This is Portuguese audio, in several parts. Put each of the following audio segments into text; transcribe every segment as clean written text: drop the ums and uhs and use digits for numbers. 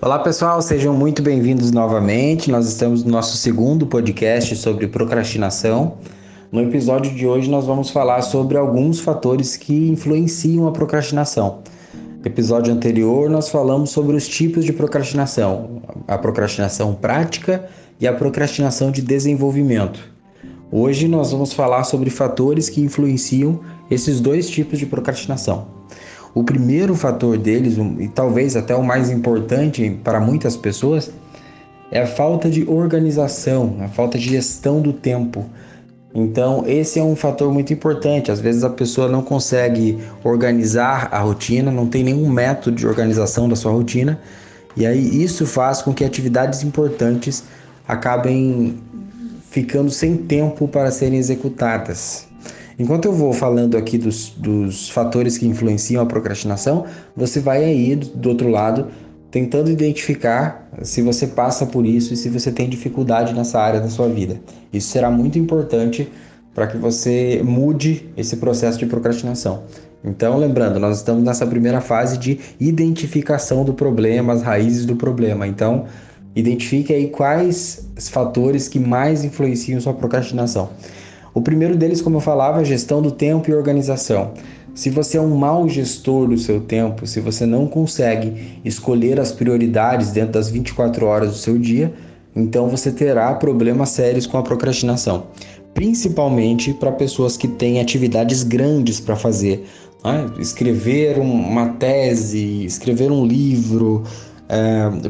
Olá pessoal, sejam muito bem-vindos novamente. Nós estamos no nosso segundo podcast sobre procrastinação. No episódio de hoje nós vamos falar sobre alguns fatores que influenciam a procrastinação. No episódio anterior nós falamos sobre os tipos de procrastinação, a procrastinação prática e a procrastinação de desenvolvimento. Hoje nós vamos falar sobre fatores que influenciam esses dois tipos de procrastinação. O primeiro fator deles, e talvez até o mais importante para muitas pessoas, é a falta de organização, a falta de gestão do tempo. Então, esse é um fator muito importante. Às vezes a pessoa não consegue organizar a rotina, não tem nenhum método de organização da sua rotina, e aí isso faz com que atividades importantes acabem ficando sem tempo para serem executadas. Enquanto eu vou falando aqui dos fatores que influenciam a procrastinação, você vai aí do outro lado tentando identificar se você passa por isso e se você tem dificuldade nessa área da sua vida. Isso será muito importante para que você mude esse processo de procrastinação. Então, lembrando, nós estamos nessa primeira fase de identificação do problema, as raízes do problema. Então, identifique aí quais fatores que mais influenciam sua procrastinação. O primeiro deles, como eu falava, é gestão do tempo e organização. Se você é um mau gestor do seu tempo, se você não consegue escolher as prioridades dentro das 24 horas do seu dia, então você terá problemas sérios com a procrastinação. Principalmente para pessoas que têm atividades grandes para fazer, né? Escrever uma tese, escrever um livro,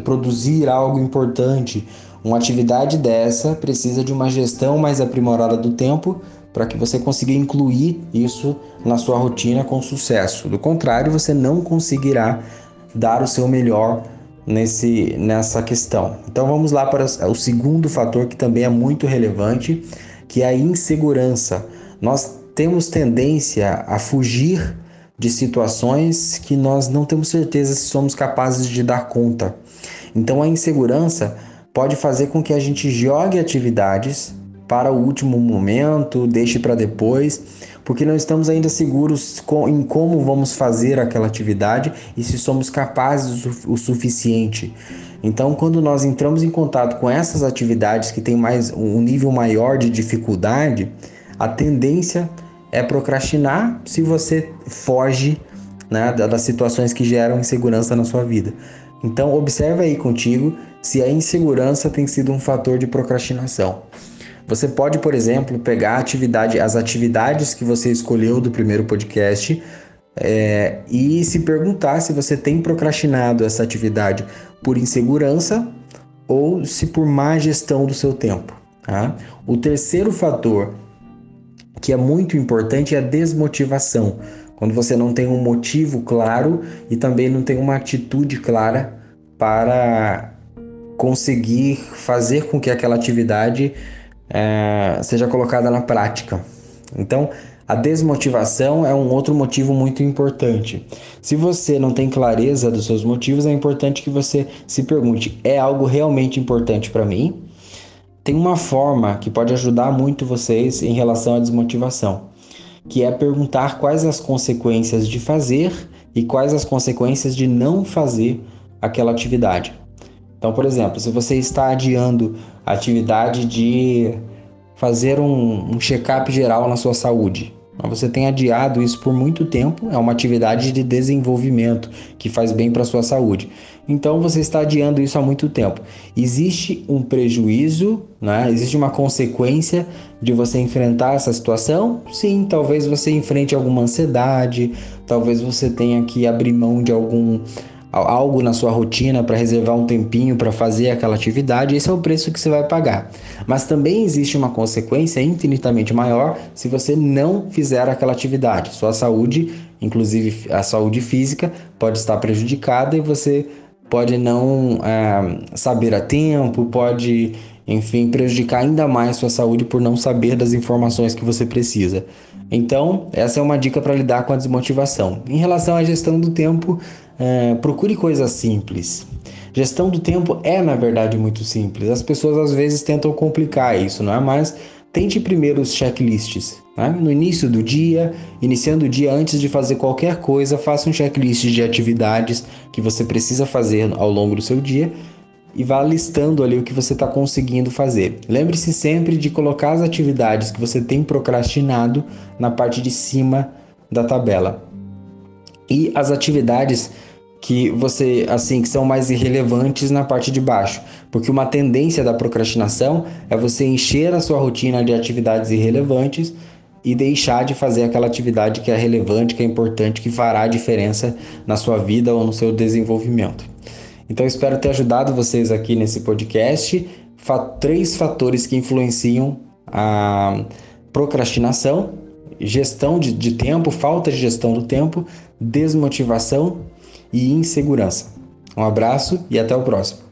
produzir algo importante. Uma atividade dessa precisa de uma gestão mais aprimorada do tempo para que você consiga incluir isso na sua rotina com sucesso. Do contrário, você não conseguirá dar o seu melhor nessa questão. Então vamos lá para o segundo fator que também é muito relevante, que é a insegurança. Nós temos tendência a fugir de situações que nós não temos certeza se somos capazes de dar conta. Então a insegurança pode fazer com que a gente jogue atividades para o último momento, deixe para depois, porque não estamos ainda seguros em como vamos fazer aquela atividade e se somos capazes o suficiente. Então, quando nós entramos em contato com essas atividades que têm um nível maior de dificuldade, a tendência é procrastinar se você foge, né, das situações que geram insegurança na sua vida. Então, observa aí contigo se a insegurança tem sido um fator de procrastinação. Você pode, por exemplo, pegar as atividades que você escolheu do primeiro podcast e se perguntar se você tem procrastinado essa atividade por insegurança ou se por má gestão do seu tempo. Tá? O terceiro fator que é muito importante é a desmotivação. Quando você não tem um motivo claro e também não tem uma atitude clara para conseguir fazer com que aquela atividade seja colocada na prática. Então, a desmotivação é um outro motivo muito importante. Se você não tem clareza dos seus motivos, é importante que você se pergunte: é algo realmente importante para mim? Tem uma forma que pode ajudar muito vocês em relação à desmotivação, que é perguntar quais as consequências de fazer e quais as consequências de não fazer aquela atividade. Então, por exemplo, se você está adiando a atividade de fazer um check-up geral na sua saúde, você tem adiado isso por muito tempo, é uma atividade de desenvolvimento que faz bem para a sua saúde. Então, você está adiando isso há muito tempo. Existe um prejuízo, né? Existe uma consequência de você enfrentar essa situação? Sim, talvez você enfrente alguma ansiedade, talvez você tenha que abrir mão de algo na sua rotina para reservar um tempinho para fazer aquela atividade. Esse é o preço que você vai pagar. Mas também existe uma consequência infinitamente maior se você não fizer aquela atividade. Sua saúde, inclusive a saúde física, pode estar prejudicada e você pode não saber a tempo, pode, enfim, prejudicar ainda mais sua saúde por não saber das informações que você precisa. Então, essa é uma dica para lidar com a desmotivação. Em relação à gestão do tempo, procure coisas simples. Gestão do tempo é, na verdade, muito simples. As pessoas, às vezes, tentam complicar isso, não é? Mas tente primeiro os checklists. Né? No início do dia, iniciando o dia, antes de fazer qualquer coisa, faça um checklist de atividades que você precisa fazer ao longo do seu dia e vá listando ali o que você está conseguindo fazer. Lembre-se sempre de colocar as atividades que você tem procrastinado na parte de cima da tabela. E as atividades que você, assim, que são mais irrelevantes na parte de baixo, porque uma tendência da procrastinação é você encher a sua rotina de atividades irrelevantes e deixar de fazer aquela atividade que é relevante, que é importante, que fará a diferença na sua vida ou no seu desenvolvimento. Então, espero ter ajudado vocês aqui nesse podcast. 3 fatores que influenciam a procrastinação: gestão de tempo, falta de gestão do tempo, desmotivação e insegurança. Um abraço e até o próximo.